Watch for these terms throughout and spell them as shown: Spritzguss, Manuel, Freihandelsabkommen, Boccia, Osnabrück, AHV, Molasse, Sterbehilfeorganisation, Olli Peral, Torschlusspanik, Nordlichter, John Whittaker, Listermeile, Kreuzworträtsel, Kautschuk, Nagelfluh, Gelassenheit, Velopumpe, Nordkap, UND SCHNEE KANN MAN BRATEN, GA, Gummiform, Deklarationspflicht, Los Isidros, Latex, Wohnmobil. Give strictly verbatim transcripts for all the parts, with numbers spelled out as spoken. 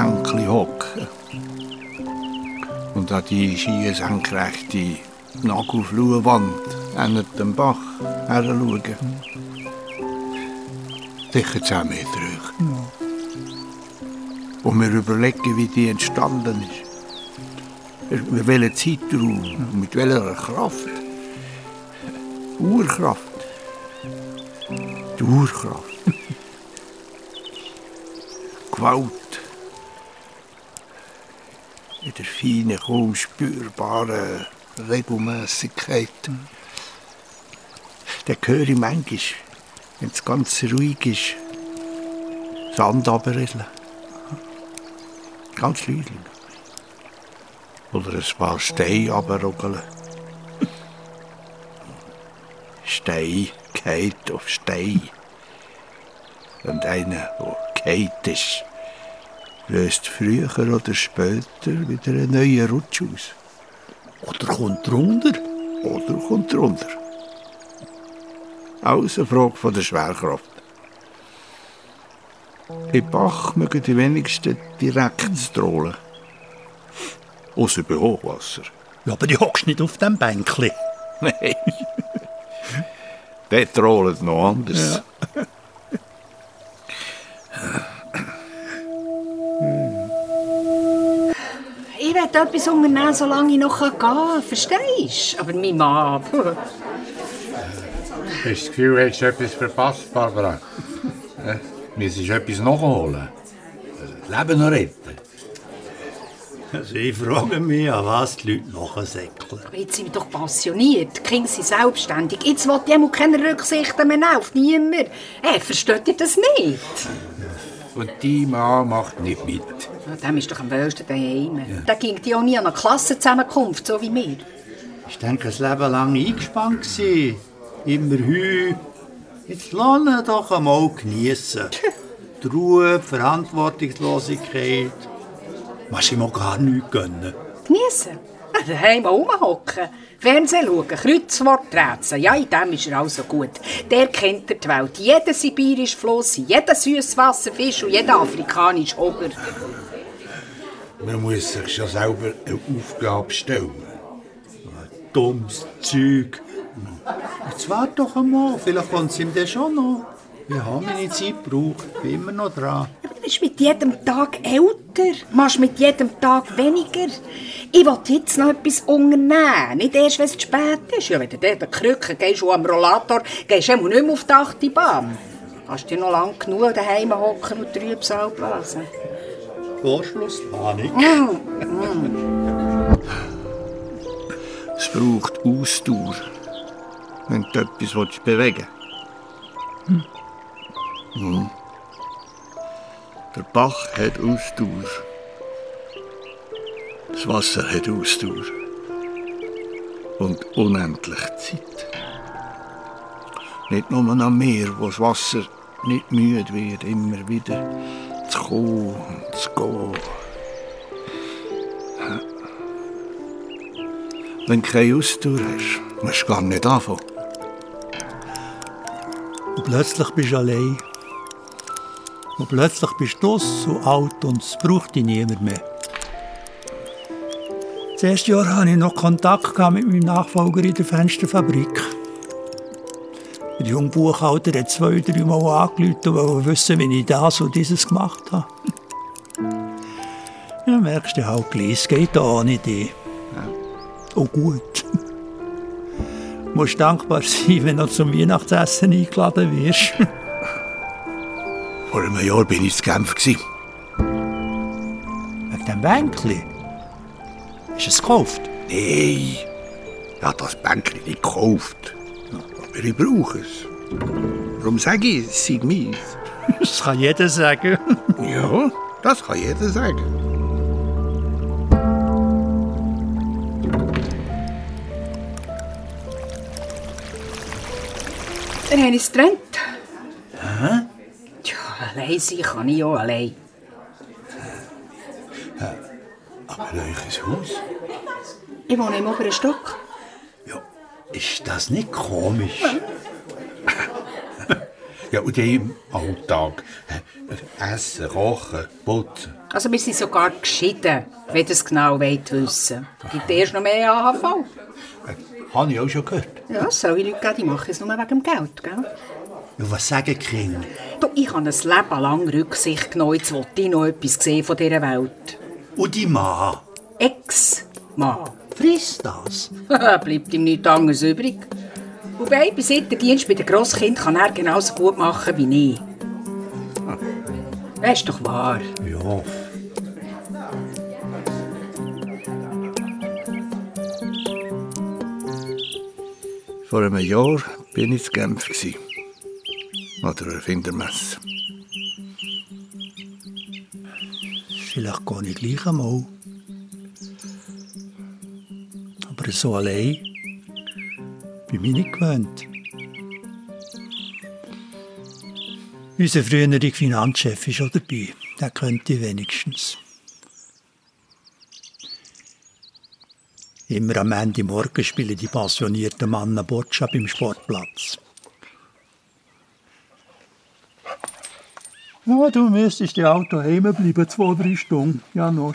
Bänkli hocken. Und an die schier senkrechte Nagelfluhewand an dem Bach herschauen. Sicher zehn Meter hoch. Ja. Und wir überlegen, wie die entstanden ist. Mit welchem Zeitraum, ja. Mit welcher Kraft. Urkraft. Die Urkraft. Gewalt. In der feinen, kaum spürbaren Regelmäßigkeit. Mhm. Dann höre ich manchmal, wenn es ganz ruhig ist, Sand runterrieseln. Ganz leise. Oder ein paar Steine runterrieseln. Stein geht auf Stein. Und einer, der geht ist, löst früher oder später wieder einen neuen Rutsch aus. Oder kommt runter. Oder kommt runter. Alles eine Frage von der Schwerkraft. Im Bach mögen die wenigsten direkt strahlen. Außer bei Hochwasser. Ja, aber du hockst nicht auf dem Bänkli. Nein. Der strahlt noch anders. Ja. Ich werde etwas unternehmen, solange ich noch gehen kann. Verstehst du? Aber mein Mann... Hast du das Gefühl, du hast etwas verpasst, Barbara? Wir müssen etwas nachholen. Das Leben noch retten. Also ich frage mich, an was die Leute nachsäckeln. Aber jetzt sind wir doch pensioniert. Die Kinder sind selbstständig. Jetzt will jemand keine Rücksicht mehr auf. Niemand. Hey, versteht ihr das nicht? Und dein Mann macht nicht mit. Ja, dem ist doch am besten daheim. Ja. Der ging ja auch nie an eine Klassenzusammenkunft, so wie wir. Ich denke, das Leben lang eingespannt war. Immer heu. Jetzt lassen wir doch einmal geniessen. Die Ruhe, die Verantwortungslosigkeit. Machst du ihm auch gar nichts gönnen. Geniessen? Daheim rumhocken, Fernsehen schauen, Kreuzworträtsel. Ja, in dem ist er auch so gut. Der kennt die Welt. Jeder sibirische Fluss, jeder Süßwasserfisch und jeder afrikanische Oger. Man muss sich schon selber eine Aufgabe stellen. Ein dummes Zeug. Jetzt warte doch einmal, vielleicht kommt es ihm dann schon noch. Wir haben meine Zeit gebraucht, ich bin immer noch dran. Aber du bist mit jedem Tag älter, machst mit jedem Tag weniger. Ich will jetzt noch etwas unternehmen, nicht erst, wenn es zu spät ist. Ja, wenn du dort den Krücken gehst und am Rollator gehst, du nicht mehr auf die Achtbahn. Kannst du noch lange genug daheim hocken und Trübsal blasen. Torschlusspanik. Mm. Es braucht Ausdauer, wenn du etwas bewegen willst. Hm. Hm. Der Bach hat Ausdauer. Das Wasser hat Ausdauer. Und unendlich Zeit. Nicht nur am Meer, wo das Wasser nicht müde wird, immer wieder zu kommen und zu gehen. Hm. Wenn du keine Ausdauer hast, musst du gar nicht anfangen. Und plötzlich bist du allein. Und plötzlich bist du so alt und es braucht dich niemand mehr. Das erste Jahr hatte ich noch Kontakt mit meinem Nachfolger in der Fensterfabrik. Der junge Buchhalter hat zwei, drei Mal angerufen und wollte wissen, wie ich das und dieses gemacht habe. Dann merkst du halt gleich, es geht auch nicht. Und gut. Du musst dankbar sein, wenn du zum Weihnachtsessen eingeladen wirst. Vor einem Jahr war ich zu Genf. Wegen dem Bänkli? Ist es gekauft? Nein, ich habe das Bänkli nicht gekauft. Aber ich brauche es. Warum sage ich, es sei meins? Das kann jeder sagen. Ja, das kann jeder sagen. Wir haben uns getrennt. Hä? Tja, allein sein kann ich auch allein. Äh, aber euch ein Haus? Ich wohne im oberen Stock. Ja, ist das nicht komisch? Ja, und im Alltag. Essen, kochen, putzen. Also wir sind sogar geschieden, wenn ihr es genau wollt wissen. Gibt erst noch mehr A H V? Äh, habe ich auch schon gehört. Ja, solche Leute geben, die machen es nur wegen dem Geld, gell? Ja, was sagen die Kinder? Du, ich habe ein Leben lang Rücksicht genommen, jetzt will ich noch etwas sehen von dieser Welt. Und die Mann? Ex-Mann. Frisst das? Bleibt ihm nichts anderes übrig. Wobei, bis jetzt der Dienst bei den Grosskindern kann er genauso gut machen wie ich. Das ist doch wahr. Ja. Vor einem Jahr war ich in Genf. Oder einer Findermesse. Vielleicht gehe ich gleich einmal. Aber so allein bin ich nicht gewöhnt. Unser früherer Finanzchef ist auch dabei. Der könnte wenigstens. Immer am Ende morgen spielen die passionierten Männer Boccia beim Sportplatz. Ja, du müsstest die Auto heim bleiben, zwei, drei Stunden. Ja, noch.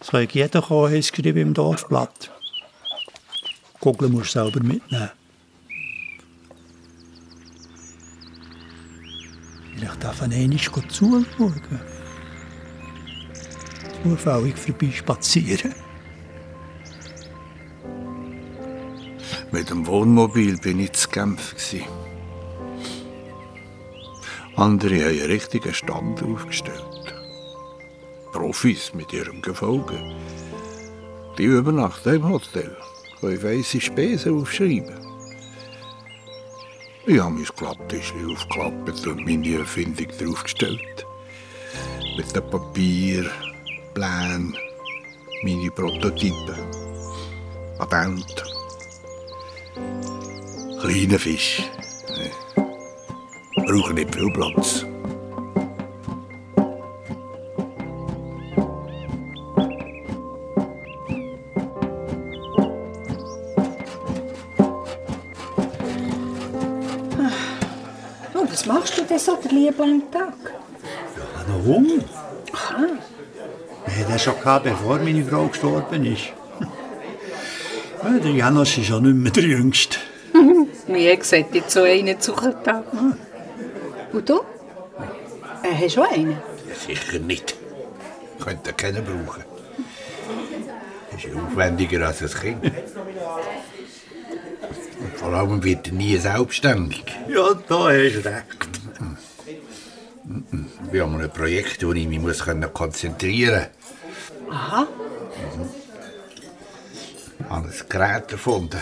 Das kann jeder kommen, hat es geschrieben im Dorfblatt. Die Kugel musst du selber mitnehmen. Vielleicht darf man einmal zuschauen. Zufällig vorbeispazieren. Mit dem Wohnmobil war ich zu Genf. Andere haben einen richtigen Stand aufgestellt. Profis mit ihrem Gefolge. Die übernachten im Hotel, können weisse Spesen aufschreiben. Ich habe mein Klapptischchen aufgeklappt und meine Erfindung draufgestellt. Mit dem Papier, Plänen, meine Prototypen, Patent. Kleiner Fisch. Wir brauchen nicht viel Platz. Oh, was machst du denn so den lieben Tag? Ja, noch Hunger. Aha. Wir hatten das schon gehabt, bevor meine Frau gestorben ist. Der Janos ist ja nicht mehr der Jüngste. Wie gesagt, jetzt so einen Zuckertag. Und du? Äh, hast du auch einen? Ja, sicher nicht. Ich könnte keinen brauchen. Das ist aufwendiger als ein Kind. Und vor allem wird er nie selbstständig. Ja, da hast du recht. Wir haben ein Projekt, wo ich mich konzentrieren muss. Aha. Mhm. Ich habe ein Gerät erfunden.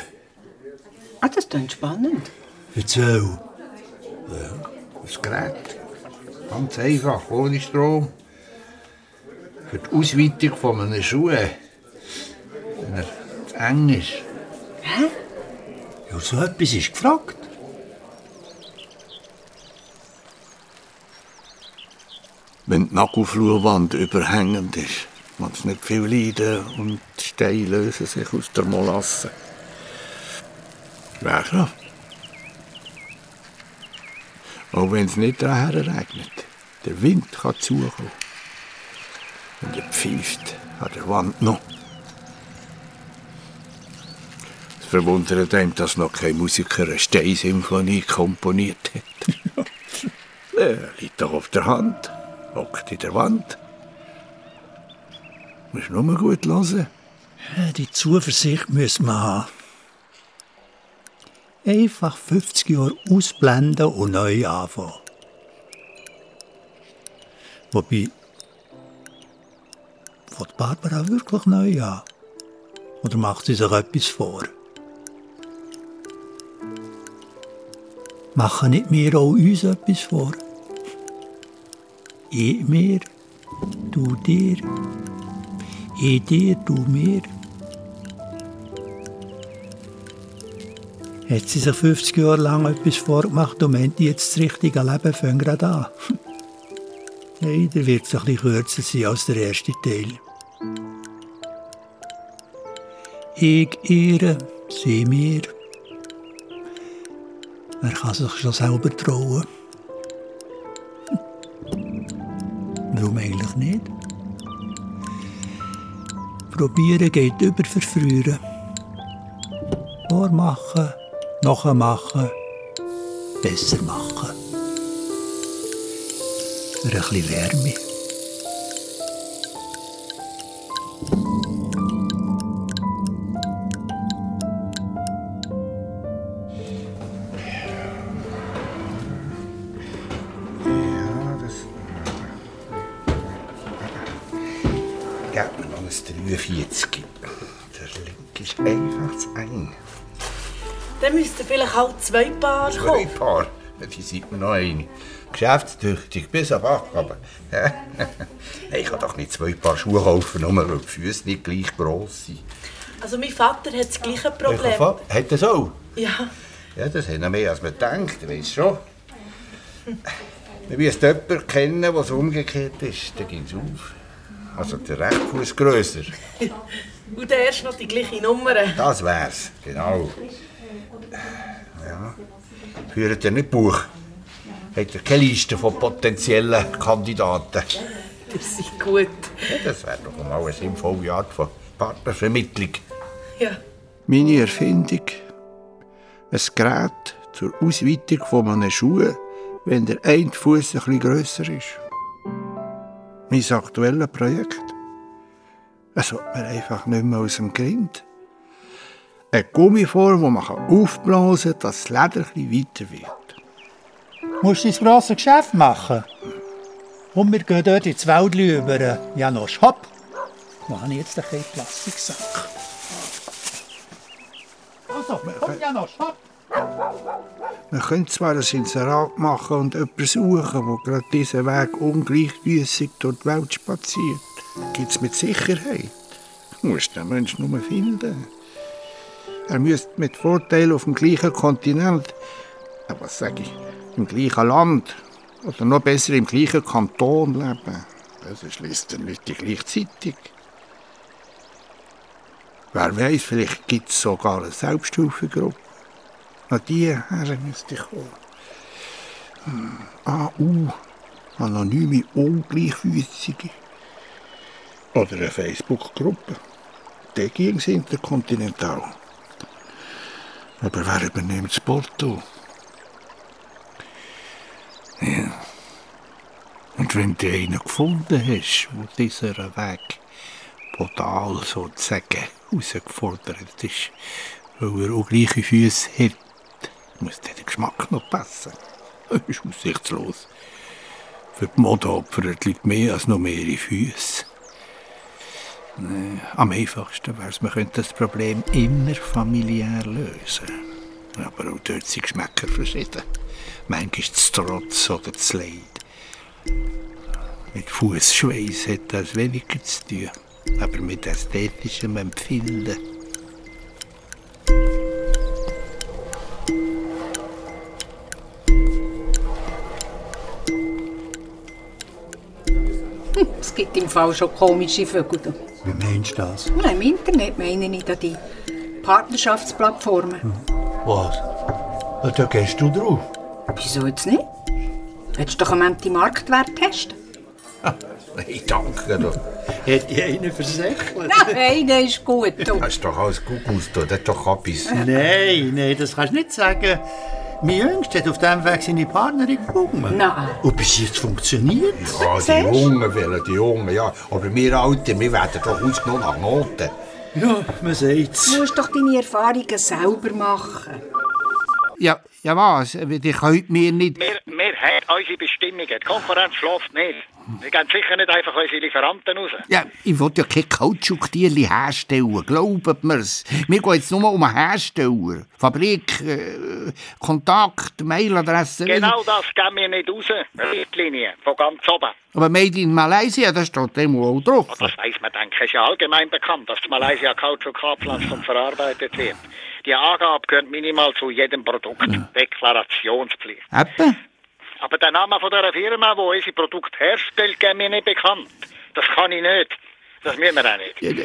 Ah, das klingt spannend. Erzähl. Ja. Das Gerät, ganz einfach, ohne Strom, für die Ausweitung von einem Schuh, wenn er zu eng ist. Hä? Ja, so etwas ist gefragt. Wenn die Nagelfluhewand überhängend ist, kann es nicht viel leiden und die Steine lösen sich aus der Molasse. Wäre schon. Auch wenn es nicht daher regnet, der Wind kann zukommen. Und er pfeift an der Wand noch. Es verwundert einem, dass noch kein Musiker eine Steinsymphonie komponiert hat. Er liegt doch auf der Hand, hockt in der Wand. Muss nur mal gut hören. Die Zuversicht müssen wir haben. Einfach fünfzig Jahre ausblenden und neu anfangen. Wobei, will Barbara wirklich neu an? Oder macht sie sich etwas vor? Machen nicht wir auch uns etwas vor? Ich mir, du dir. Ich dir, du mir. Hat sie sich fünfzig Jahre lang etwas vorgemacht und meint jetzt das richtige Leben fängt gerade an. Leider wird es ein bisschen kürzer sein als der erste Teil. Ich, ihre, sie, mir. Er kann sich schon selber trauen. Warum eigentlich nicht? Probieren geht über Verfrühen. Vormachen, nachmachen, besser machen. Für ein bisschen Wärme. vierzig. Der Link ist einfach zu eng. Dann müssten vielleicht auch zwei Paar kommen. Zwei Paar? Die sieht man noch eine. Geschäftstüchtig bis auf Abgaben. Ich kann doch nicht zwei Paar Schuhe kaufen, nur weil die Füße nicht gleich gross sind. Also mein Vater hat das gleiche Problem. Hat das auch? Ja. Ja, das hat noch mehr als man denkt, weißt schon. Man müsste jemanden kennen, was umgekehrt ist. Dann ging es auf. Also der rechte Fuß grösser. Und der erste noch die gleiche Nummer. Das wär's, genau. Ja. Führt ihr nicht Buch? Habt ihr keine Liste von potenziellen Kandidaten? Das ist gut. Ja, das wäre doch mal eine sinnvolle Art von Partnervermittlung. Ja. Meine Erfindung. Ein Gerät zur Ausweitung von meinen Schuhen, wenn der eine Fuß ein bisschen grösser ist. Mein aktuelles Projekt. Es hat mir einfach nicht mehr aus dem Grind. Eine Gummiform, die man aufblasen kann, dass das Leder etwas weiter wird. Du musst dein grosses Geschäft machen. Und wir gehen dort ins Wald rüber. Janosch, hopp! Da habe ich jetzt einen Plastiksack. Also, komm Janosch, hopp! Man könnte zwar ein Inserat machen und jemanden suchen, der gerade diesen Weg ungleichmässig durch die Welt spaziert. Das gibt es mit Sicherheit. Du musst den Menschen nur finden. Er müsste mit Vorteil auf dem gleichen Kontinent, äh, was sage ich, im gleichen Land oder noch besser im gleichen Kanton leben. Das ist schließlich nicht gleichzeitig. Wer weiß, vielleicht gibt es sogar eine Selbsthilfegruppe. An die Herren müsste ich kommen. A U, anonyme Ungleichfüßige. Oder eine Facebook-Gruppe. Die ging es interkontinental. Aber wer übernimmt das Porto? Ja. Und wenn du einen gefunden hast, wo dieser Weg total sozusagen herausgefordert ist, weil er auch gleiche Füße hat, muss der Geschmack noch passen. Das ist aussichtslos. Für die Mode opfern die Leute mehr als noch mehrere Füße. Nee, am einfachsten wäre es, man könnte das Problem immer familiär lösen. Aber auch dort sind Geschmäcker verschieden. Manchmal das Trotz oder das Leid. Mit Fußschweiß hat das weniger zu tun, aber mit ästhetischem Empfinden. Es gibt im Fall schon komische Vögel. Wie meinst du das? Ja, im Internet meine ich da die Partnerschaftsplattformen. Hm. Was? Da gehst du drauf? Wieso jetzt nicht? Hättest du doch am Ende den Marktwert testen? Ah, nein, danke. Du. Hätte ich einen versächelt? Nein, der ist gut. Du. Das ist doch alles Kuckucks, das ist doch etwas. Nein, nein, das kannst du nicht sagen. Mein Jüngster hat auf diesem Weg seine Partnerin gefunden. Nein. Und bis jetzt funktioniert es. Ja, die Jungen wollen, die Jungen, ja. Aber wir Alten, wir werden doch ausgenommen nach Noten. Ja, man sieht's. Du musst doch deine Erfahrungen selber machen. Ja, ja was? Die könnt mir nicht... Wir, wir haben unsere Bestimmungen. Die Konkurrenz schläft nicht. Wir gehen sicher nicht einfach unsere Lieferanten raus. Ja, ich will ja keine Kautschuk-Tierchen herstellen. Glaubt mir's. Wir gehen jetzt nur um einen Hersteller. Fabrik, äh, Kontakt, Mailadresse... Genau das geben wir nicht raus. Richtlinien von ganz oben. Aber Made in Malaysia, das steht dem auch drauf. Oh, das weiss man, denke ich. Es ist ja allgemein bekannt, dass in Malaysia Kautschuk abpflanzt und verarbeitet wird. Die Angabe gehört minimal zu jedem Produkt. Ja. Deklarationspflicht. Eben. Aber der Name von dieser Firma, die unsere Produkte herstellt, ist mir nicht bekannt. Das kann ich nicht. Das müssen wir auch nicht. Ja,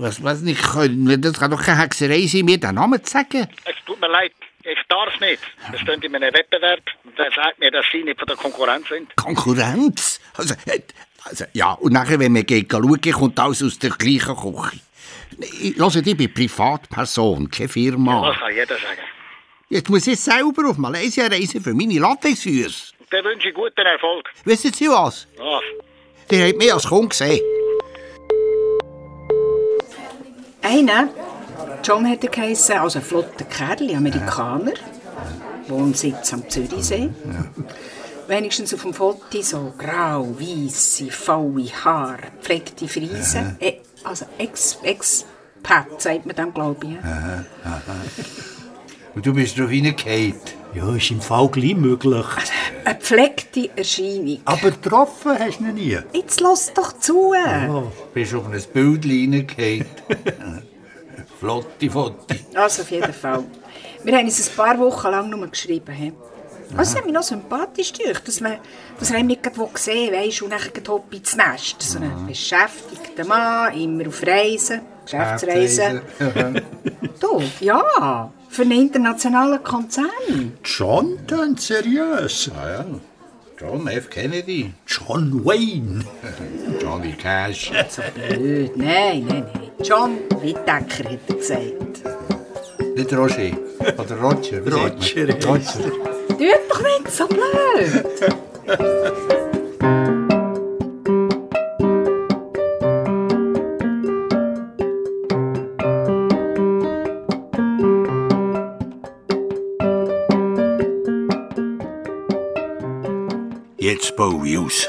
was, was nicht können? Das kann doch keine Hexerei sein, mir den Namen zu sagen. Es tut mir leid. Ich darf nicht. Wir stehen in einem Wettbewerb. Wer sagt mir, dass Sie nicht von der Konkurrenz sind? Konkurrenz? Also, also ja, und nachher, wenn man geht schauen, kommt alles aus der gleichen Küche. Hört, ich bin Privatperson, keine Firma. Ja, das kann jeder sagen. Jetzt muss ich selber auf Malaysia reisen für meine Latexfüße. Dann wünsche ich guten Erfolg. Wissen Sie was? Was? Der hat mich als Kunde gesehen. Einer, John hat er geheissen, also ein flotter Kerl, Amerikaner, Wohnsitz am Zürichsee. Ja. Wenigstens auf dem Foto so grau, weisse, faule Haare, gepflegte Friese. Ja. E- also Ex-Pat, sagt man dem, glaube ich. Ja. Ja. Und du bist drauf reingefallen. Ja, ist im Fall gleich möglich. Eine gepflegte Erscheinung. Aber getroffen hast du ihn nie. Jetzt lass doch zu. Oh, bist auf ein Bild reingefallen. Flotte Fotte. Also auf jeden Fall. Wir haben uns ein paar Wochen lang nur geschrieben. He? Das hat mich noch sympathisch gedacht, dass man, dass man ihn nicht gesehen hat und nachher hopp ins Nest. So ein beschäftigter Mann, immer auf Reisen, Geschäftsreisen. Du, ja. Für einen internationalen Konzern. John tönt seriös. Ah ja, John F. Kennedy. John Wayne. Johnny Cash. So blöd. Nein, nein, nein. John Whittaker hat er gesagt. Nicht Roger. Oder Roger. Roger. Roger. Roger. Du doch nicht so blöd. Jetzt baue ich aus.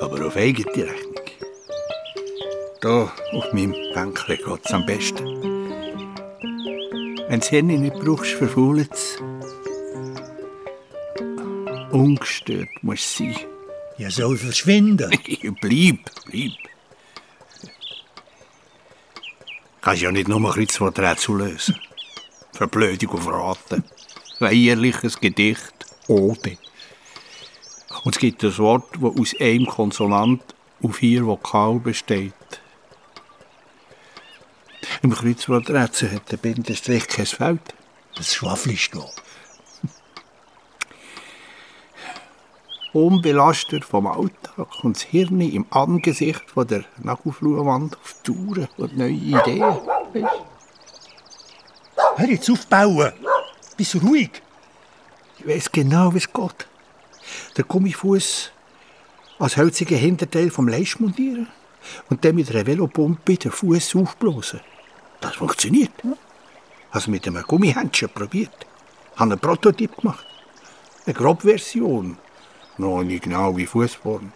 Aber auf eigene Rechnung. Hier auf meinem Bänkchen geht es am besten. Wenn du das Hirn nicht brauchst, verfault es. Ungestört muss es sein. Ja, soll verschwinden. bleib, bleib. Kannst ja nicht nur Kreuzworträtsel lösen. Verblödung auf Raten. Feierliches Gedicht. Ode. Und es gibt ein Wort, das aus einem Konsonant und vier Vokalen besteht. Im Kreuzworträtsel hat der Bindestrich kein Feld. Das Schwafel ist noch. Unbelastet vom Alltag kommt das Hirn im Angesicht von der Nagelfluhewand auf Touren und neue Ideen. Hör jetzt aufbauen! Bist du ruhig? Ich weiss genau, wie es geht. Der Gummifuß als hölziger Hinterteil vom Leist montieren und dann mit einer Velopumpe den Fuß aufblasen. Das funktioniert. Also mit einem Gummihändchen probiert. Ich habe einen Prototyp gemacht. Eine Grobversion. Noch nicht genau wie Fußform.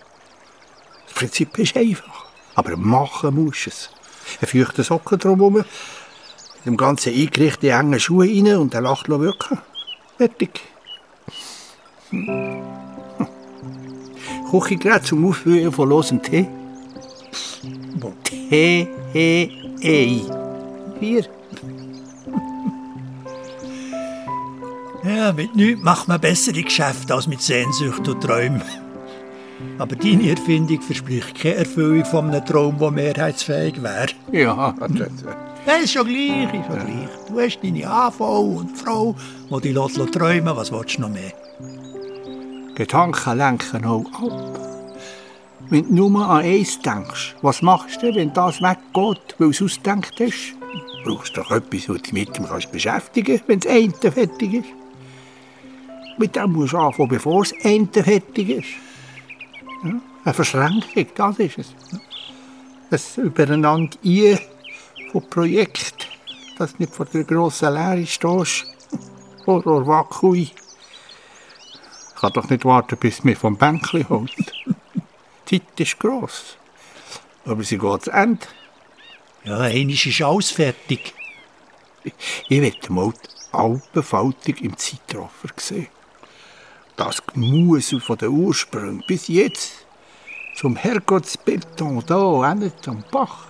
Das Prinzip ist einfach. Aber machen musst du es. Er feucht den Socken drumherum, mit dem ganzen Eingricht in engen Schuhe rein und er lacht wirken. Fertig. Koche ich gerade zum Aufwühlen von losem Tee. Tee, Tee, Ei. Bier. Ja, mit nichts macht man bessere Geschäfte als mit Sehnsucht und Träumen. Aber deine Erfindung verspricht keine Erfüllung von einem Traum, der mehrheitsfähig wäre. Ja, das Das ist schon gleich, ist schon gleich. Du hast deine A H V und die Frau, die dich lässt träumen, was willst du noch mehr? Gedanken lenken auch ab. Wenn du nur an eins denkst, was machst du, wenn das weggeht, weil es ausgedacht ist? Du brauchst doch etwas, was dich mit dem kannst beschäftigen, wenn das Ende fertig ist. Mit dem musst du anfangen, bevor das Ende fertig ist. Ja? Eine Verschränkung, das ist es. Das Übereinander ein von Projekten, dass du nicht vor der grossen Leere stehst. Horror Vakui. Ich kann doch nicht warten, bis es mich vom Bänkchen holt. Die Zeit ist gross. Aber sie geht zu Ende. Ja, einmal ist alles fertig. Ich möchte mal die Alpenfaltung im Zeitraffer sehen. Das Gemüse von den Ursprüngen bis jetzt zum Herrgottsbeton da, hinten am Bach.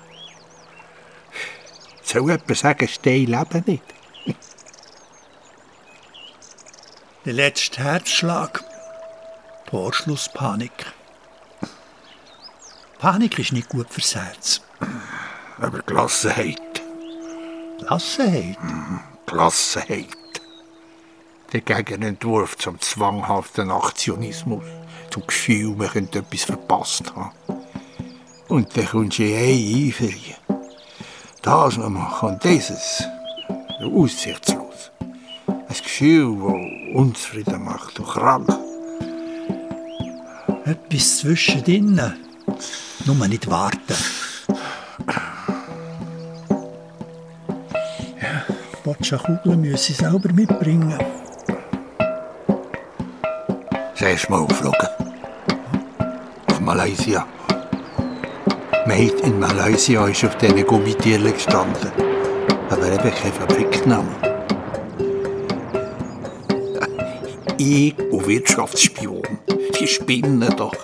Soll jemand sagen, Steine leben nicht? Der letzte Herzschlag. Torschlusspanik. Panik ist nicht gut fürs Herz. Aber Gelassenheit. Gelassenheit? Mhm, Gelassenheit. der Gegenentwurf zum zwanghaften Aktionismus, zum Gefühl, man könnte etwas verpasst haben. Und dann kommst du hey, einfrieren. Das noch machen und dieses. Aussichtslos. Ein Gefühl, das unzufrieden macht und krank. Etwas zwischendrin. Nur nicht warten. Ja, Boccia-Kugeln müssen sie selber mitbringen. Das erste Mal geflogen. Auf Malaysia. Made in Malaysia ist auf diesen Gummitierchen gestanden. Aber eben kein Fabrikname. Ich und Wirtschaftsspion. Die spinnen doch.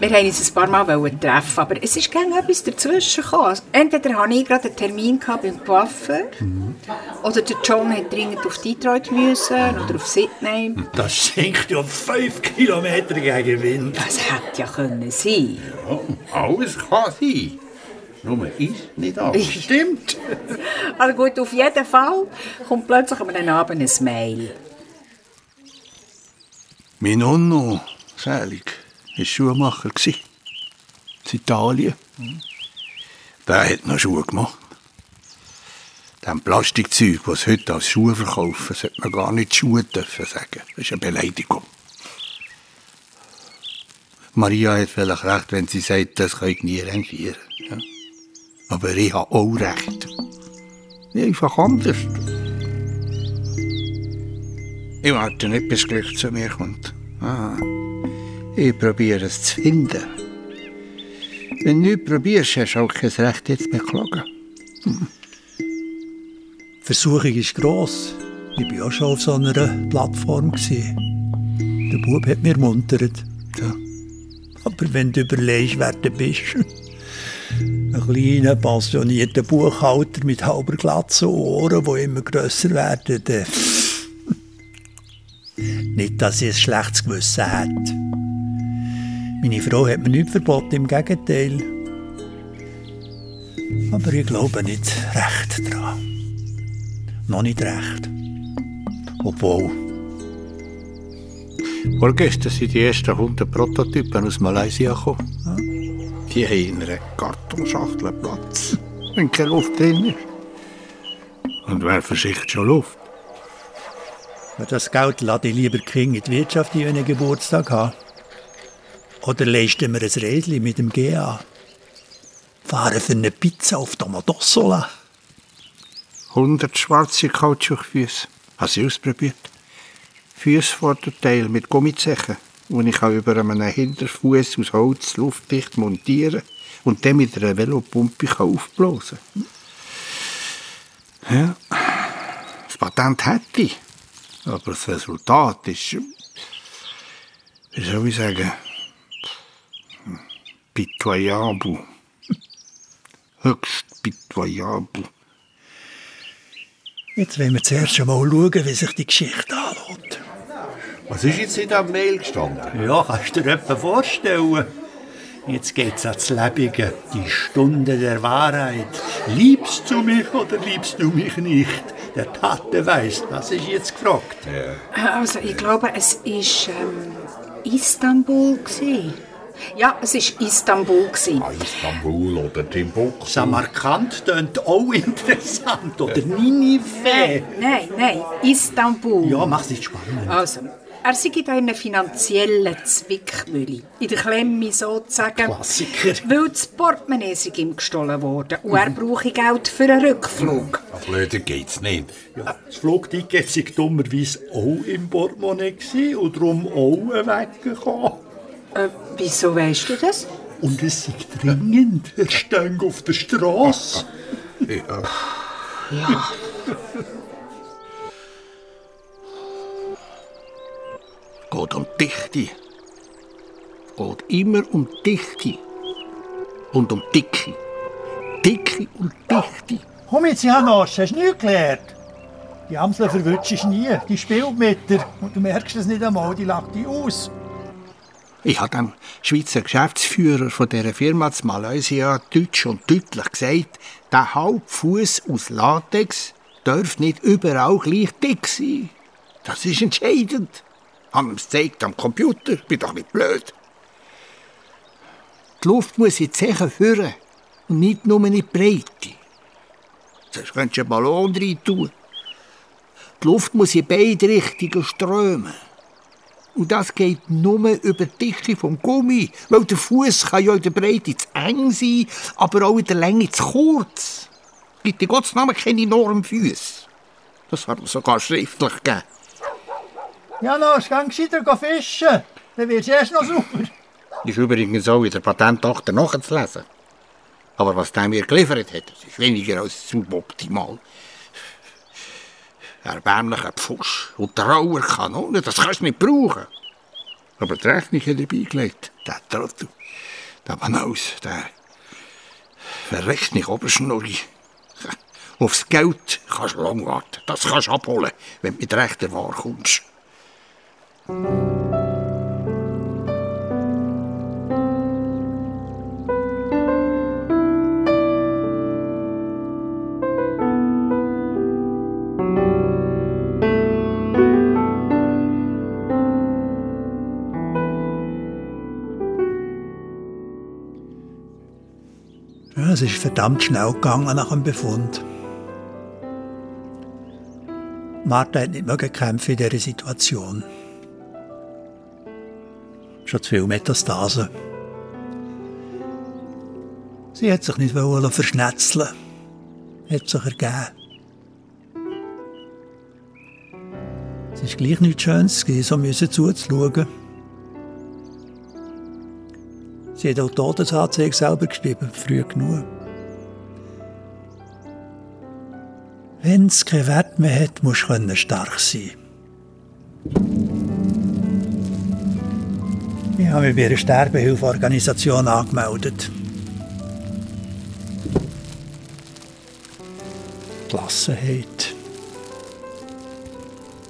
Wir wollten uns ein paar Mal treffen, aber es ist gerne etwas dazwischen gekommen. Entweder hatte ich gerade einen Termin beim Coiffeur, mhm. oder der John musste dringend auf Detroit müssen, mhm. oder auf Sydney. Das sinkt ja fünf Kilometer gegen Wind. Das hätte ja können sein. Ja, alles kann sein. Nur ist nicht alles. Stimmt. Also gut, auf jeden Fall kommt plötzlich an einem Abend ein Mail. Mein Nonno, selig. Er war Schuhmacher in Italien. Mhm. Der hat noch Schuhe gemacht. Dem Plastikzeug, das es heute als Schuhe verkaufen, sollte man gar nicht Schuhe dürfen sagen. Das ist eine Beleidigung. Maria hat vielleicht recht, wenn sie sagt, das kann ich nie rentieren. Ja? Aber ich habe auch recht. Einfach anders. Ich warte nicht, bis Glück zu mir kommt. Aha. Ich probiere es zu finden. Wenn du nichts probierst, hast du auch kein Recht, jetzt zu klagen. Hm. Die Versuchung ist gross. Ich war auch schon auf so einer Plattform. Der Bub hat mich ermuntert. Ja. Aber wenn du überlegst, wer du bist. Ein kleiner, passionierter Buchhalter mit halber Glatze und Ohren, die immer grösser werden. Nicht, dass ich ein schlechtes Gewissen hätte. Meine Frau hat mir nichts verboten, im Gegenteil. Aber ich glaube nicht recht daran. Noch nicht recht. Obwohl. Vorgestern sind die ersten hundert Prototypen aus Malaysia gekommen. Ja. Die haben in einer Kartonschachtel Platz, wenn keine Luft drin ist. Und wer verschickt schon Luft? Für das Geld lade ich lieber King in die Wirtschaft, die einen Geburtstag habe. Oder leisten wir ein Rädchen mit dem G A? Fahren für eine Pizza auf Tomatossola? hundert schwarze Kautschukfüße. Habe ich ausprobiert. Füßvorderteil mit Gummizechen, wo ich über einem Hinterfuß aus Holz luftdicht montieren und dann mit einer Velopumpe aufblasen kann. Ja, das Patent hätte ich. Aber das Resultat ist, wie soll ich sagen, pitoyable. Höchst pitoyable. Jetzt wollen wir zuerst mal schauen, wie sich die Geschichte anlässt. Was ist jetzt in diesem Mail gestanden? Ja, kannst du dir etwas vorstellen. Jetzt geht es ans Lebige. Die Stunde der Wahrheit. Liebst du mich oder liebst du mich nicht? Der Tate weiss, was ist jetzt gefragt. Ja. Also, ich glaube, es ist ähm, Istanbul gewesen. Ja, es war Istanbul. Ah, Istanbul oder Timbuktu. Samarkand tönt auch interessant. Oder Ninive. Nein, nein, Istanbul. Ja, mach's nicht spannend. Also, er sei in einer finanziellen Zwickmühle. In der Klemme sozusagen. Klassiker. Weil das Portemonnaie sei ihm gestohlen worden. Und er brauche Geld für einen Rückflug. Ach, blöder geht's nicht. Ja, das Flugticket sei dummerweise auch im Portemonnaie gewesen und darum auch weggekommen. Äh, wieso weisst du das? Und es ist dringend. Er steht auf der Straße. Ja. Ja. Geht um Dichte. Geht immer um Dichte. Und um Dicke. Dicke und Dichte. Komm jetzt, Janosch, hast du nichts gelernt? Die Amsel verwünschst du nie. Die spielt mit dir. Und du merkst es nicht einmal, die lacht dich aus. Ich habe dem Schweizer Geschäftsführer von dieser Firma in Malaysia deutsch und deutlich gesagt, der Halbfuss aus Latex darf nicht überall gleich dick sein. Das ist entscheidend. Haben wir es gezeigt am Computer? Bin doch nicht blöd. Die Luft muss in die Zeche führen und nicht nur in die Breite. Sonst könntest du einen Ballon rein tun. Die Luft muss in beide Richtungen strömen. Und das geht nur über die Dichte vom Gummi, weil der Fuß kann ja in der Breite zu eng sein, aber auch in der Länge zu kurz. Es gibt in Gottes Namen keine Normfüße. Das hat man sogar schriftlich gegeben. Ja, los, geh gescheiter fischen, dann wirst du erst noch sauber. Ist übrigens auch in der Patentakte nachzulesen. Aber was der mir geliefert hat, das ist weniger als suboptimal. Erbärmlicher Pfusch und der raue Kanone, das kannst du nicht brauchen. Aber die Rechnung hat er beigelegt, der Trottel, der Banaus, der verreckt nicht Oberschnurri. Aufs Geld kannst du lang warten, das kannst du abholen, wenn du mit rechter Ware kommst. Es ist verdammt schnell gegangen nach dem Befund. Martha hat nicht mehr gekämpft in dieser Situation. Schon zu viele Metastasen. Sie hat sich nicht wollen verschnetzeln. Hat sich ergeben. Es war gleich nichts Schönes, so müssen zuzuschauen. Sie hat auch die Todesanzeige selber geschrieben, früh genug. Wenn es keinen Wert mehr hat, muss es stark sein können. Ich habe mich bei einer Sterbehilfeorganisation angemeldet. Gelassenheit.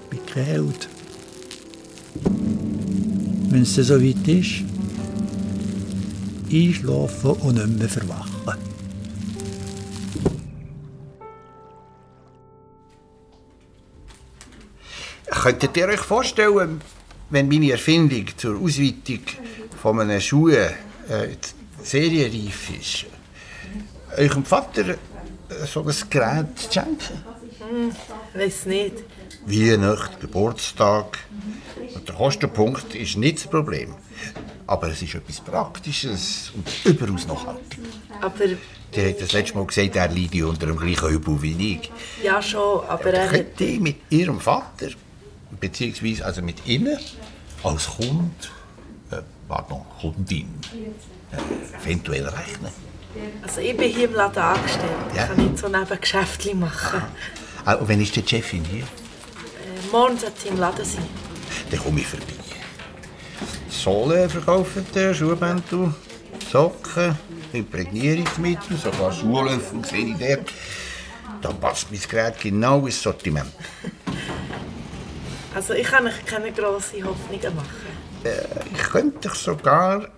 Ich bin geheilt. Wenn es so weit ist, einschlafen und nicht mehr verwachen. Könntet ihr euch vorstellen, wenn meine Erfindung zur Ausweitung von einem Schuh äh, serienreif ist, eurem Vater so ein Gerät zu schenken? Hm, ich weiss nicht. Weihnacht, Geburtstag. Und der Kostenpunkt ist nicht das Problem. Aber es ist etwas Praktisches und überaus nachhaltig. Aber... Der hat das letzte Mal gesagt, er leide unter dem gleichen Übel wie ich. Ja, schon, aber er hat... Die mit ihrem Vater, beziehungsweise also mit ihnen, als Kund, äh, pardon, Kundin, äh, eventuell rechnen. Also ich bin hier im Laden angestellt. Ja. Ich kann nicht so Nebengeschäftchen machen. Ah, und wann ist die Chefin hier? Äh, morgen sollte sie im Laden sein. Dann komme ich vorbei. Sohle verkaufen, Schuhbändel, Socken, Imprägnierungsmittel, sogar Schuhlöffel sehe ich dort. Da passt mein Gerät genau ins Sortiment. Also ich kann euch keine grossen Hoffnungen machen. Äh, ich könnte euch sogar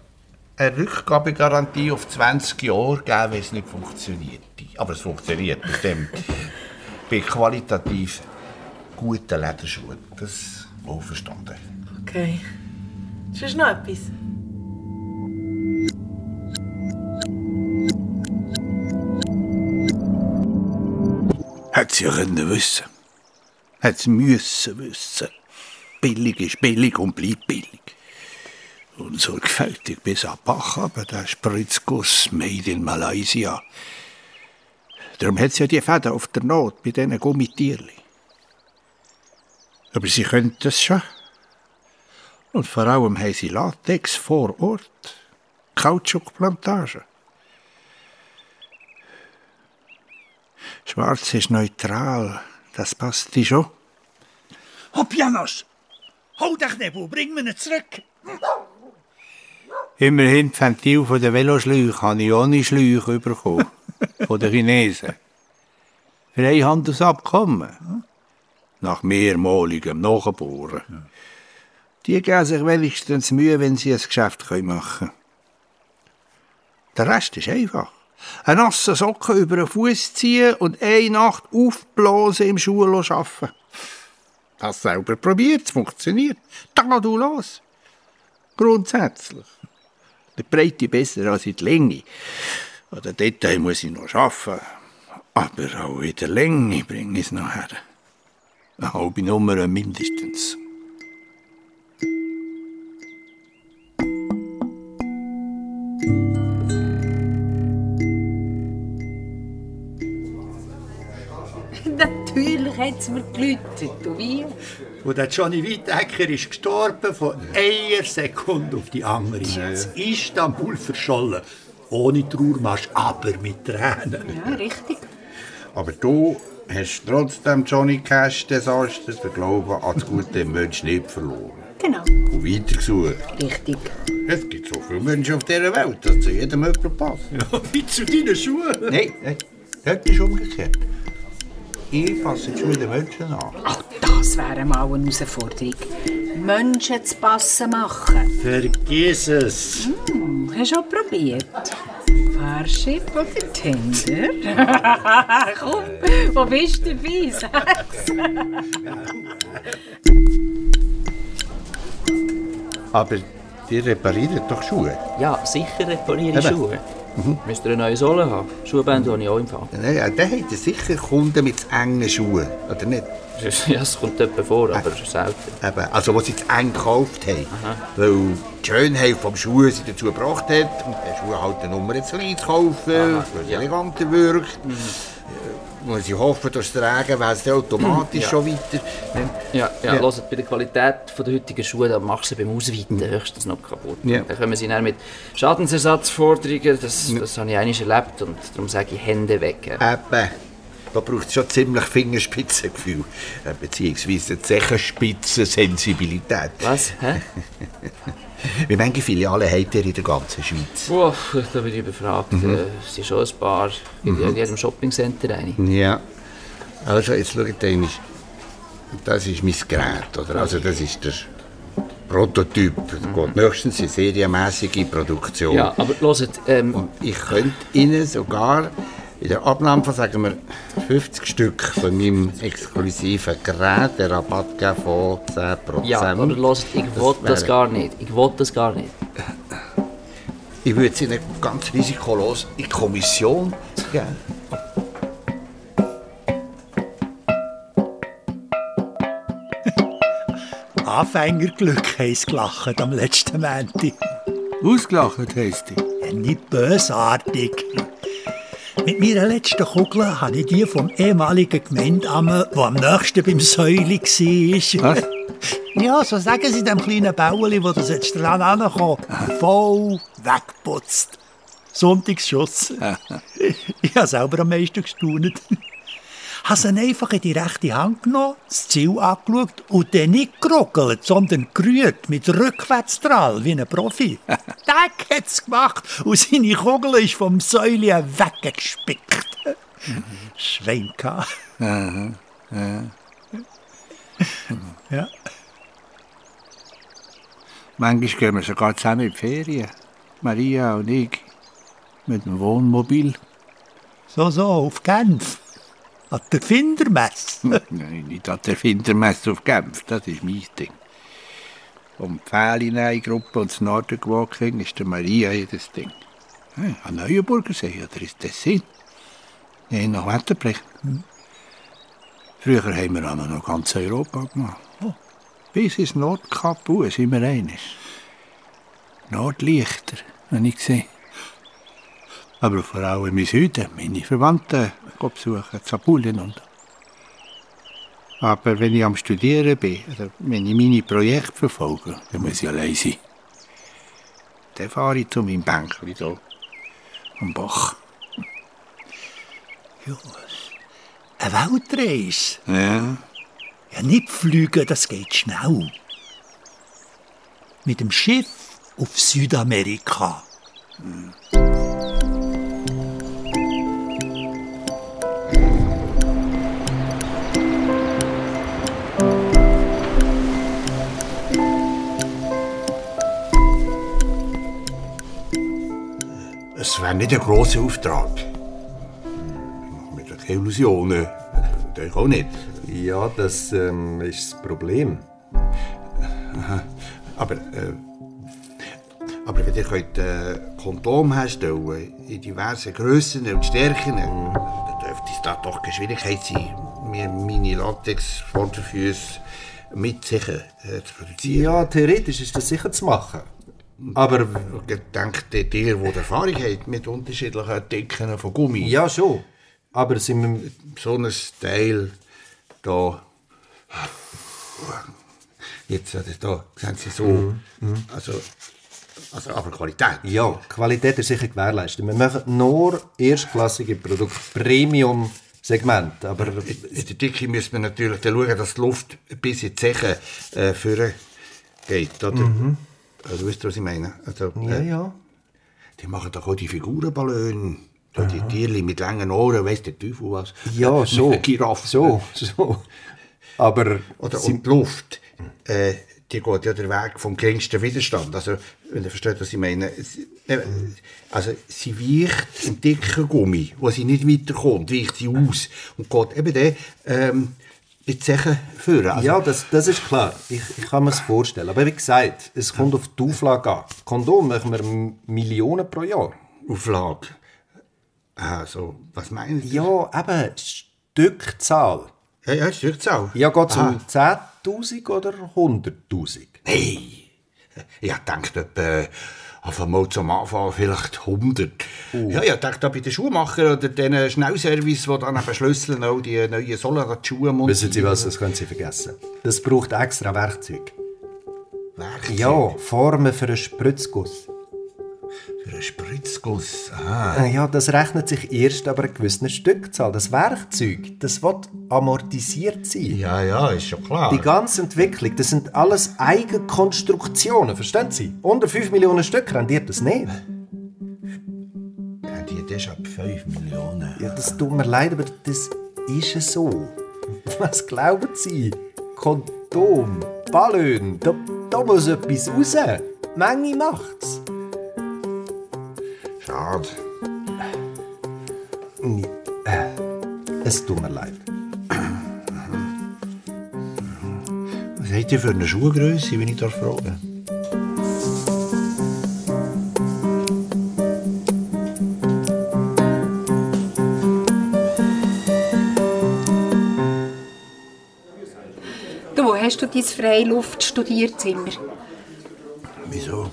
eine Rückgabegarantie auf zwanzig Jahre geben, wenn es nicht funktioniert. Aber es funktioniert mit dem bei qualitativ guten Lederschuhen. Das ist wohl verstanden. Okay. Sonst noch etwas? Hätte sie ja können wissen. Hätte sie müssen wissen. Billig ist billig und bleibt billig. Und sorgfältig bis an Bach, aber der Spritzguss made in Malaysia. Darum hat sie ja die Fäden auf der Not bei diesen Gummitierchen. Aber sie können das schon. Und vor allem haben sie Latex vor Ort. Kautschukplantagen. Schwarz ist neutral. Das passt dir schon. Hopp, Janosch! Hol dich nicht, bring mir ihn zurück! Immerhin das Ventil von der Veloschläuche habe ich ohne Schläuche bekommen. Von den Chinesen. Freihandelsabkommen. Nach mehrmaligem Nachbohren. Die geben sich wenigstens Mühe, wenn sie ein Geschäft machen können. Der Rest ist einfach. Einen nassen Socken über den Fuß ziehen und eine Nacht aufblasen im Schuh arbeiten. Das selber probiert, es funktioniert. Da du los. Grundsätzlich. Die Breite besser als in der Länge. An den Detail muss ich noch arbeiten. Aber auch in der Länge bringe ich es noch her. Eine halbe Nummer mindestens. Natürlich hat es mir geläutet, und wie? Und der Johnny Whitehacker ist gestorben von einer Sekunde auf die andere. Es ist am Pool verschollen. Ohne Trauermarsch, aber mit Tränen. Ja, richtig. Aber du hast trotzdem Johnny Cash-Desaster den Glauben an das gute Menschen nicht verloren. Genau. Und weitergesucht. Richtig. Es gibt so viele Menschen auf dieser Welt, dass zu jedem jemand passt. Ja, wie zu deinen Schuhen. Nein, nein, das ist umgekehrt. Ich passe die Schuhe den Menschen an. Ach, das wäre mal eine Herausforderung. Menschen zu passen machen. Vergiss es. Hm, hast du schon probiert? Fahrschip oder Tinder? Komm, wo bist du dabei? Sag's. Aber die reparieren doch Schuhe? Ja, sicher repariere ich Schuhe. Mhm. Müsst ihr eine neue Sohle haben? Schuhbänder habe ich auch im Fall. Ja, dann hat er sicher Kunden mit engen Schuhen, oder nicht? Ja, es kommt jemand vor, aber äh, selten. Eben, also was sie zu eng gekauft haben. Aha. Weil die Schönheit vom Schuh sie dazu gebracht hat, und der Schuh halt eine Nummer zu klein zu kaufen, aha, weil es ja eleganter wirkt. Mhm. Und sie hoffen, dass das Regen wächst automatisch ja schon weiter. Ja, ja, ja. Hört, bei der Qualität der heutigen Schuhe da machst du beim Ausweiten mhm. höchstens noch kaputt. Ja. Dann kommen sie dann mit Schadensersatzforderungen, das, ja. das habe ich einmal erlebt und darum sage ich Hände weg. Ja. Eben, da braucht es schon ziemlich Fingerspitzengefühl, beziehungsweise Zechenspitzensensibilität. Was? Hä? Wie viele Filialen habt ihr in der ganzen Schweiz? Oh, da bin ich überfragt. Mhm. Es sind schon ein paar. In mhm. jedem Shoppingcenter eine. Ja. Also, jetzt schaut einmal. Das ist mein Gerät, oder? Also, das ist der Prototyp. Mhm. Geht nächstens in serienmässige Produktion. Ja, aber hört, ähm... Und ich könnte Ihnen sogar in der Abnahme von, sagen wir, fünfzig Stück von meinem exklusiven Gerät, der Rabatt geben von zehn Prozent. Ja, aber hört, ich will das, das gar nicht. Ich will das gar nicht. Ich würde es Ihnen ganz risikolos in die Kommission geben. Anfängerglück heisst gelacht am letzten Montag. Ausgelacht heisst ich? Ja, nicht bösartig. Mit meiner letzten Kugel habe ich die vom ehemaligen Gemeindeamt, die am nächsten beim Säuli war. Was? Ja, so sagen sie dem kleinen Baueli, wo das jetzt dran ankommt, voll weggeputzt. Sonntagsschuss. Ich habe selber am meisten gestaunt. Ich habe sie einfach in die rechte Hand genommen, das Ziel angeschaut und dann nicht geruckelt, sondern gerührt mit Rückwärtsdrall wie ein Profi. Tag hat es gemacht und seine Kugel ist vom Säule weggespickt. Mhm. Schwein gehabt. Mhm. Mhm. Ja. Manchmal gehen wir sogar zusammen in die Ferien. Maria und ich. Mit dem Wohnmobil. So, so, auf Genf. An der Findermesse? Nein, nicht an der Findermesse auf Genf, das ist mein Ding. Um die Fählinei-Gruppe und das Norden-Walking ist der Maria jedes Ding. Hey, an Neuenburgersee oder ist das Sinn? Nein, nach Wetterbrecht. Hm. Früher haben wir auch noch ganz Europa gemacht. Oh. Bis ins Nordkap sind wir eines. Nordlichter, habe ich gesehen. Aber vor allem im Süden, meine Verwandten besuchen, Zapulen und. Aber wenn ich am Studieren bin, oder wenn ich meine Projekte verfolge, dann muss ich allein sein. Dann fahre ich zu meinem Bänkchen hier, am Bach. Ja, eine Weltreise. Ja. Ja, nicht fliegen, das geht schnell. Mit dem Schiff auf Südamerika. Hm. Es wäre nicht ein grosser Auftrag. Ich mache mir doch keine Illusionen. Natürlich auch nicht. Ja, das ähm, ist das Problem. Aha. Aber, äh, aber wenn ihr könnt, äh, Kondom herstellen in diversen Grössen und Stärken, mhm. dann dürfte es da doch keine Schwierigkeit sein, mir meine Latex-Vorderfüße mit sicher äh, zu produzieren. Ja, theoretisch ist das sicher zu machen. Aber denkt ihr, die Erfahrung habt mit unterschiedlichen Dicken von Gummi? Ja, schon. Aber sind wir so ein Teil da. Jetzt da, sehen Sie so. Mhm. Also, also, aber Qualität. Ja, Qualität ist sicher gewährleistet. Wir machen nur erstklassige Produkte, Premium-Segment. Aber in der Dicke müssen wir natürlich schauen, dass die Luft bis in die Zeche äh, führen geht. Oder? Mhm. Also, wisst ihr, was ich meine? Also, ja, äh, ja. Die machen doch auch die Figurenballone. Die Tierchen mit langen Ohren, weiss der Teufel was. Ja, so. Giraffe. So, so. Aber oder, und die Luft, äh, die geht ja den Weg vom geringsten Widerstand. Also, wenn ihr versteht, was ich meine. Sie, äh, also, sie weicht im dicken Gummi, wo sie nicht weiterkommt, weicht sie aus und geht eben dann ähm, in die Sachen führen. Also, ja, das, das ist klar. Ich, ich kann mir das vorstellen. Aber wie gesagt, es kommt auf die Auflage an. Kondom machen wir Millionen pro Jahr. Auflage? Also, was meinen Sie? Ja, eben, Stückzahl. Ja, ja, Stückzahl. Ja, geht es um zehntausend oder hunderttausend? Nein, ich dachte etwa, auf einmal zum Anfang vielleicht hundert. Uh. Ja, ich dachte bei den Schuhmachern oder den Schnellservice, die dann eben schlüsseln, auch die neuen Solarad-Schuhe montieren. Wissen Sie was, das können Sie vergessen. Das braucht extra Werkzeug. Werkzeug? Ja, Formen für einen Spritzguss. Für einen Spritzguss, aha. Ja, das rechnet sich erst aber eine gewisse Stückzahl. Das Werkzeug, das will amortisiert sein. Ja, ja, ist schon klar. Die ganze Entwicklung, das sind alles Eigenkonstruktionen, verstehen Sie? Unter fünf Millionen Stück rendiert das nicht. Rendiert das ab fünf Millionen? Ja, das tut mir leid, aber das ist so. Was glauben Sie? Kondom, Ballon, da, da muss etwas raus. Menge macht's. Schade. Es tut mir leid. Was habt ihr für eine Schuhgröße, wenn ich das frage? Du, hast du dein Freiluftstudierzimmer? Wieso?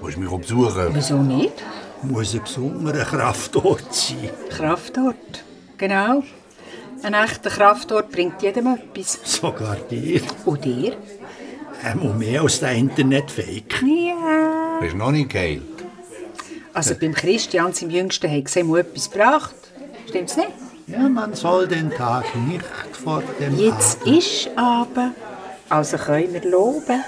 Willst du mich besuchen? Wieso nicht? Muss ein besonderer Kraftort sein. Kraftort? Genau. Ein echter Kraftort bringt jedem etwas. Sogar dir. Und dir? Einmal mehr als der Internetfake. Ja. Bist noch nicht geheilt. Also beim Christian, seinem Jüngsten, hat gesehen, er etwas gebracht. Stimmt's nicht? Ja, man soll den Tag nicht vor dem Jetzt Abend. Ist aber. Also können wir loben.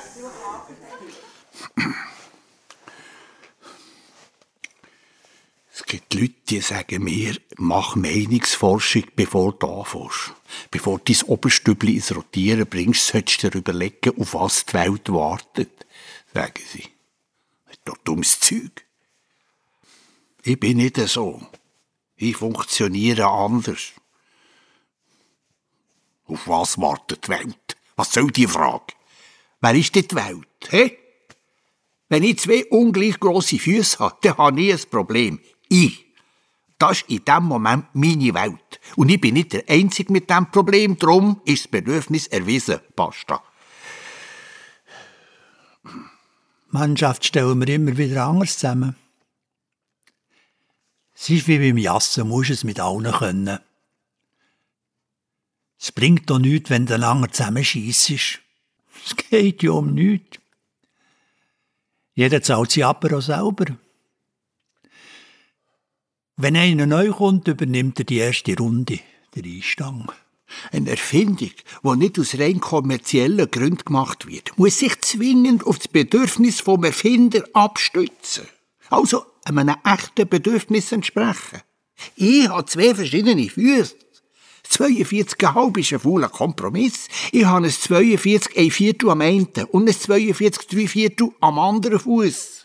Es gibt Leute, die sagen mir, mach Meinungsforschung, bevor du anfängst. Bevor du dein Oberstübli ins Rotieren bringst, solltest du dir überlegen, auf was die Welt wartet, sagen sie. Das ist doch dummes Zeug. Ich bin nicht so. Ich funktioniere anders. Auf was wartet die Welt? Was soll die Frage? Wer ist denn die Welt? Hä? Wenn ich zwei ungleich grosse Füße habe, dann habe ich ein Problem. Ich. Das ist in diesem Moment meine Welt. Und ich bin nicht der Einzige mit diesem Problem. Darum ist das Bedürfnis erwiesen. Basta. Mannschaft stellen wir immer wieder anders zusammen. Es ist wie beim Jassen, musst es mit allen können. Es bringt doch nichts, wenn du einander zusammenscheissest. Es geht ja um nichts. Jeder zahlt sein Apero selber. Wenn einer neu kommt, übernimmt er die erste Runde, der Einstand. Eine Erfindung, die nicht aus rein kommerziellen Gründen gemacht wird, muss sich zwingend auf das Bedürfnis vom Erfinder abstützen. Also einem echten Bedürfnis entsprechen. Ich habe zwei verschiedene Füße. zweiundvierzig Komma fünf ist ein fauler Kompromiss. Ich habe ein zweiundvierzig ein Viertel am einen und ein zweiundvierzig drei Viertel am anderen Fuß.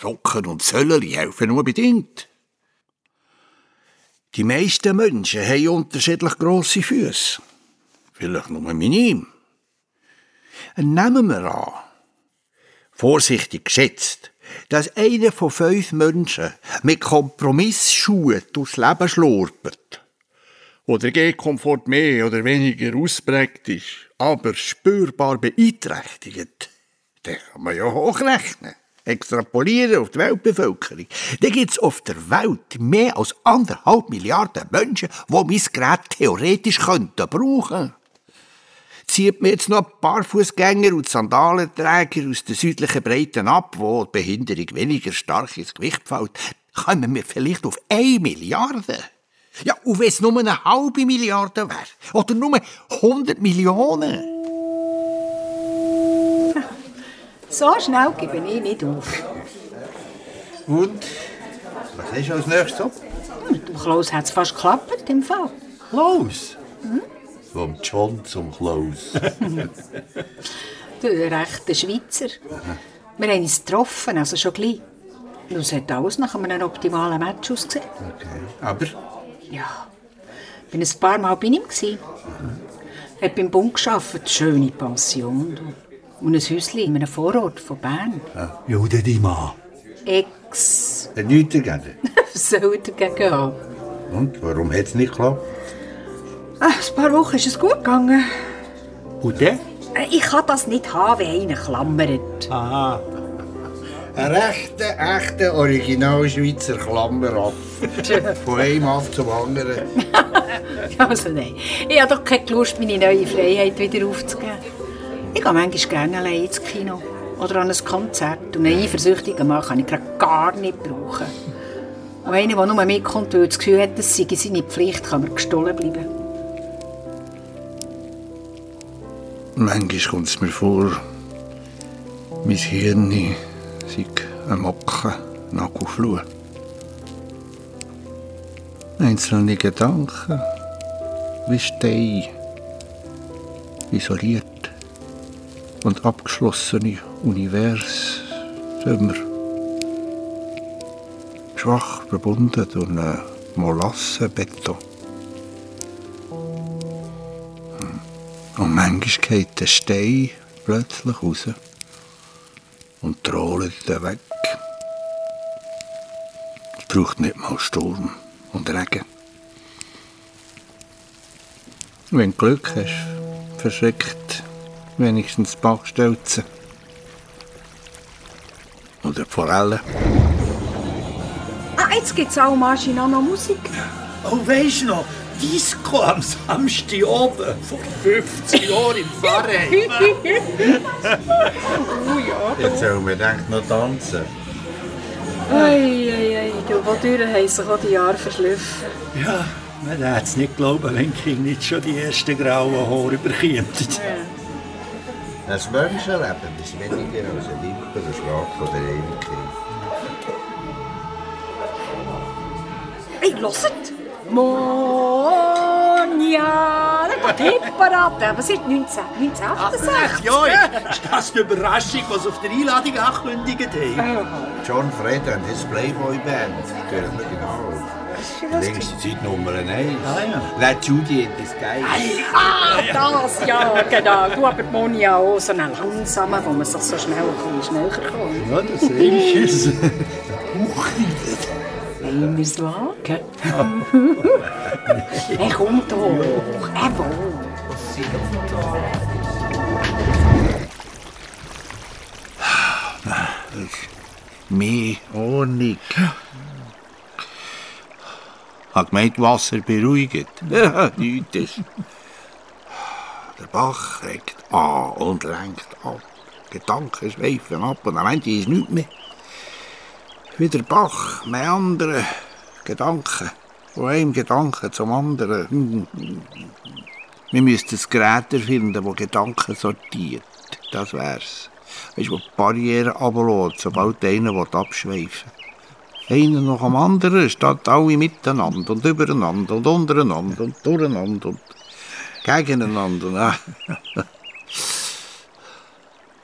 Socken und Zöllchen helfen nur bedingt. Die meisten Menschen haben unterschiedlich grosse Füße. Vielleicht nur minim. Nehmen wir an, vorsichtig geschätzt, dass einer von fünf Menschen mit Kompromissschuhen durchs Leben schlurpert. Wo der Gehkomfort mehr oder weniger ausprägt ist, aber spürbar beeinträchtigt. Den kann man ja hochrechnen, extrapolieren auf die Weltbevölkerung. Dann gibt es auf der Welt mehr als anderthalb Milliarden Menschen, die mein Gerät theoretisch brauchen könnten. Zieht mir jetzt noch die Barfußgänger und Sandalenträger aus den südlichen Breiten ab, wo die Behinderung weniger stark ins Gewicht fällt, kommen wir vielleicht auf eine Milliarde. Ja, und wenn es nur eine halbe Milliarde wäre, oder nur hundert Millionen. So schnell gebe ich nicht auf. Und? Was hast du als nächstes ab? Mit dem Klaus hat es fast geklappt, im Fall. Klaus? Hm? Vom John zum Klaus. Der rechte Schweizer. Wir haben uns getroffen, also schon gleich. Es hat alles nach einem optimalen Match ausgesehen. Okay. Aber? Ja. Ich war ein paar Mal bei ihm. Ich habe beim Bund gearbeitet, schöne Pension. Und ein Häuschen in einem Vorort von Bern. Ja, Jude, dein Mann. Ex. Hat nichts dagegen? Was soll er dagegen haben? Und warum hat es nicht geklappt? Ach, ein paar Wochen ist es gut gegangen. Und dann? Ich kann das nicht haben, wie einer klammert. Aha. Ein rechter, echter, original Schweizer Klammeraffe. Von einem Aff zum anderen. Also nein, ich habe doch keine Lust, meine neue Freiheit wieder aufzugeben. Ich gehe manchmal gerne allein ins Kino oder an ein Konzert. Und einen eifersüchtigen Mann kann ich gerade gar nicht brauchen. Und einer, der nur mitkommt, weil er das Gefühl hat, es sei seine Pflicht, kann mir gestohlen bleiben. Manchmal kommt es mir vor, mein Hirn sei ein Mocken, Nagelfluh. Einzelne Gedanken, wie Stein, isoliert und abgeschlossene Univers, immer schwach verbunden durch eine Molassebeton. Und manchmal geht der Stein plötzlich raus und trollt ihn weg. Es braucht nicht mal Sturm und Regen. Wenn du Glück hast, verschreckt wenigstens ein paar Stelzen. Oder die Forelle. Ah, jetzt gibt es auch mal noch Musik. Oh, weisst du noch? Disco am Samstag oben, vor fünfzig Jahren im Pfarrheim. Oh ja. Jetzt sollen wir denken, noch tanzen. Ei, ei, ei, wodurch haben sich auch die Jahre verschliffen. Ja, man hätte es nicht glauben, wenn die Kinder nicht schon die ersten grauen Haare überkämen. Ja. Das Menschenleben ist weniger als ein limpernder Schlag von der Ewigkeit. Hey, hört! Monja, da geht Hipparate, was ist neunzehnhundertachtundsechzig? Ja, ist das die Überraschung, was auf der Einladung angekündigt hat? John Fred und his Playboy-Band, hören wir genau. Längste Zeit Nummer eins. Ah, ja. La Judy in the Sky. Ah, das, ja, genau. Du, aber Monja auch, so einen langsamen, wo man sich so schnell ein bisschen schneller kommt. Ja, das ist es. Wollen wir es wagen? Er kommt hoch, er wohnt. Das ist mehr Ordnung. Hat gemeint, Wasser beruhigt. Ja, nichts ist. Der Bach regt an und lenkt ab. Gedanken schweifen ab und am Ende ist nichts mehr. Wie der Bach, meandere Gedanken. Von einem Gedanken zum anderen. Wir müssten ein Gerät erfinden, das Gedanken sortiert. Das wär's. Weißt du, die Barriere runterlässt, sobald einer abschweifen will. Einer nach dem anderen steht alle miteinander und übereinander und untereinander und durcheinander und gegeneinander.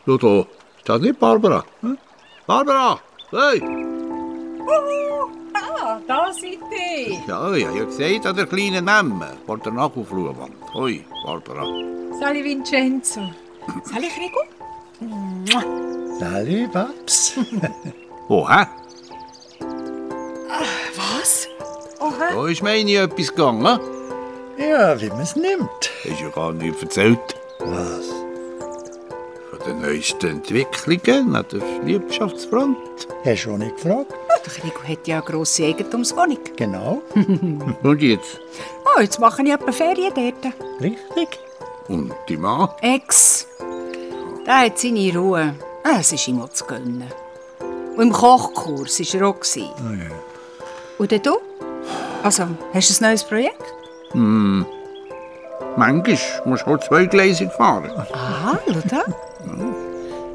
Schau da, ist das nicht Barbara? Barbara! Hey! Uhu, ah, da seid ihr! Ja, ich habe ja gesehen an der kleinen Memme vor der Nagelfluhewand. Hoi, Barbara. Sali Vincenzo. Sali Rico. Sali Babs. Oh, hä? Was? Oh, hä? Da ist meine etwas gegangen. Ja, wie man es nimmt. Hast ja gar nicht erzählt. Was? Von den neuesten Entwicklungen an der Liebschaftsfront. Hast du auch nicht gefragt? Ja, der Rico hat ja eine grosse Eigentumswohnung. Genau. Und jetzt? Oh, jetzt machen ich etwa Ferien dort. Richtig. Und die Mann? Ex. Der hat seine Ruhe. Es ist ihm auch zu gönnen. Und im Kochkurs war er auch. Oh, ja. Und dann du? Also, hast du ein neues Projekt? Hm. Manchmal musst du zweigleisig fahren. Aha, schau da.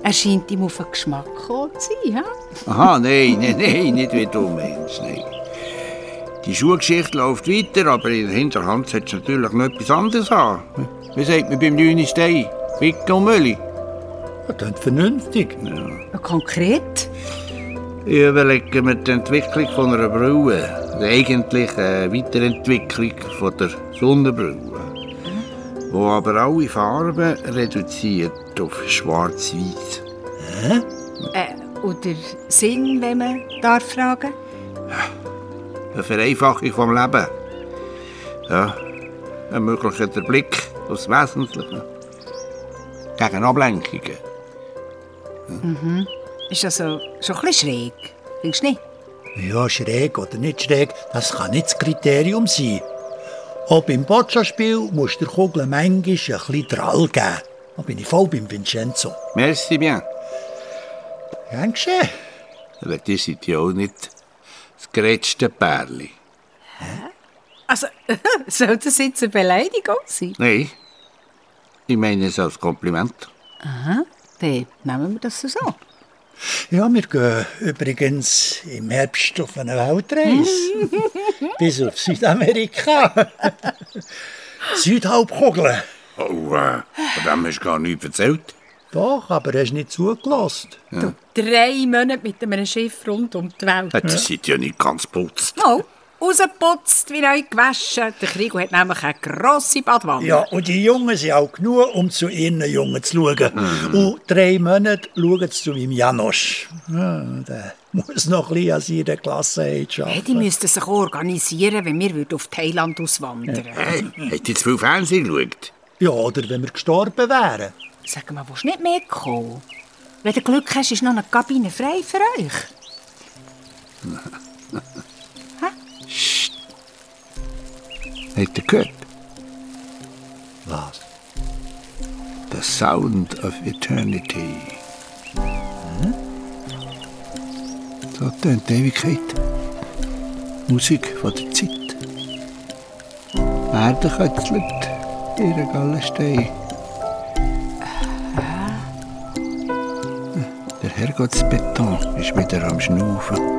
Er scheint ihm auf den Geschmack gekommen zu sein, ja? Aha, nein, nein, nein, nicht wie du meinst, nein. Die Schuhgeschichte läuft weiter, aber in der Hinterhand sollte es natürlich noch etwas anderes haben. Wie sagt man beim neunten Stein? Wicke und Mölli. Ja, das ist vernünftig. Ja. Ja, konkret? Ich überlege mir die Entwicklung von einer Brille. Eigentlich eine Weiterentwicklung von der Sonnenbrille, die aber alle Farben reduziert auf schwarz-weiß. Hä? Äh, oder Sinn, wenn man darf fragen? Eine Vereinfachung vom Leben. Ja, ermöglicht der Blick aufs Wesentliche. Gegen Ablenkungen. Hm. Mhm. Ist also schon ein bisschen schräg, findest du nicht? Ja, schräg oder nicht schräg, das kann nicht das Kriterium sein. Auch beim Boccia-Spiel musst du der Kugel manchmal ein bisschen Drall geben. Da bin ich voll beim Vincenzo. Merci bien. Gern geschehen. Aber die sind ja auch nicht das gerätschte Pärli. Hä? Also, soll das jetzt eine Beleidigung sein? Nein, ich meine es als Kompliment. Aha, dann nehmen wir das so so. Ja, wir gehen übrigens im Herbst auf eine Weltreise. Bis auf Südamerika. Südhalbkugel. Oh, äh, von dem hast du gar nichts erzählt. Doch, aber hast du nicht zugelassen. Ja. Du, drei Monate mit einem Schiff rund um die Welt. Ja, das seid ja nicht ganz geputzt. Oh, rausgeputzt, wie neu gewaschen. Der Krigo hat nämlich eine grosse Badwanne. Ja, und die Jungen sind auch genug, um zu ihren Jungen zu schauen. Mhm. Und drei Monate schauen sie zu meinem Janosch. Ja, der muss noch ein bisschen an seiner Gelassenheit arbeiten. Hey, die müssten sich organisieren, wenn wir auf Thailand auswandern. Ja. Hey, hat die zu viel Fernsehen geschaut? Ja, oder wenn wir gestorben wären. Sag mal, willst du nicht mitkommen? Wenn du Glück hast, ist noch eine Kabine frei für euch. Habt ihr gehört? Was? The Sound of Eternity. Hm? So tönt die Ewigkeit. Musik von der Zeit. Erde kötzelt in der Gallenstein. Der Herrgottsbeton ist wieder am Schnaufen.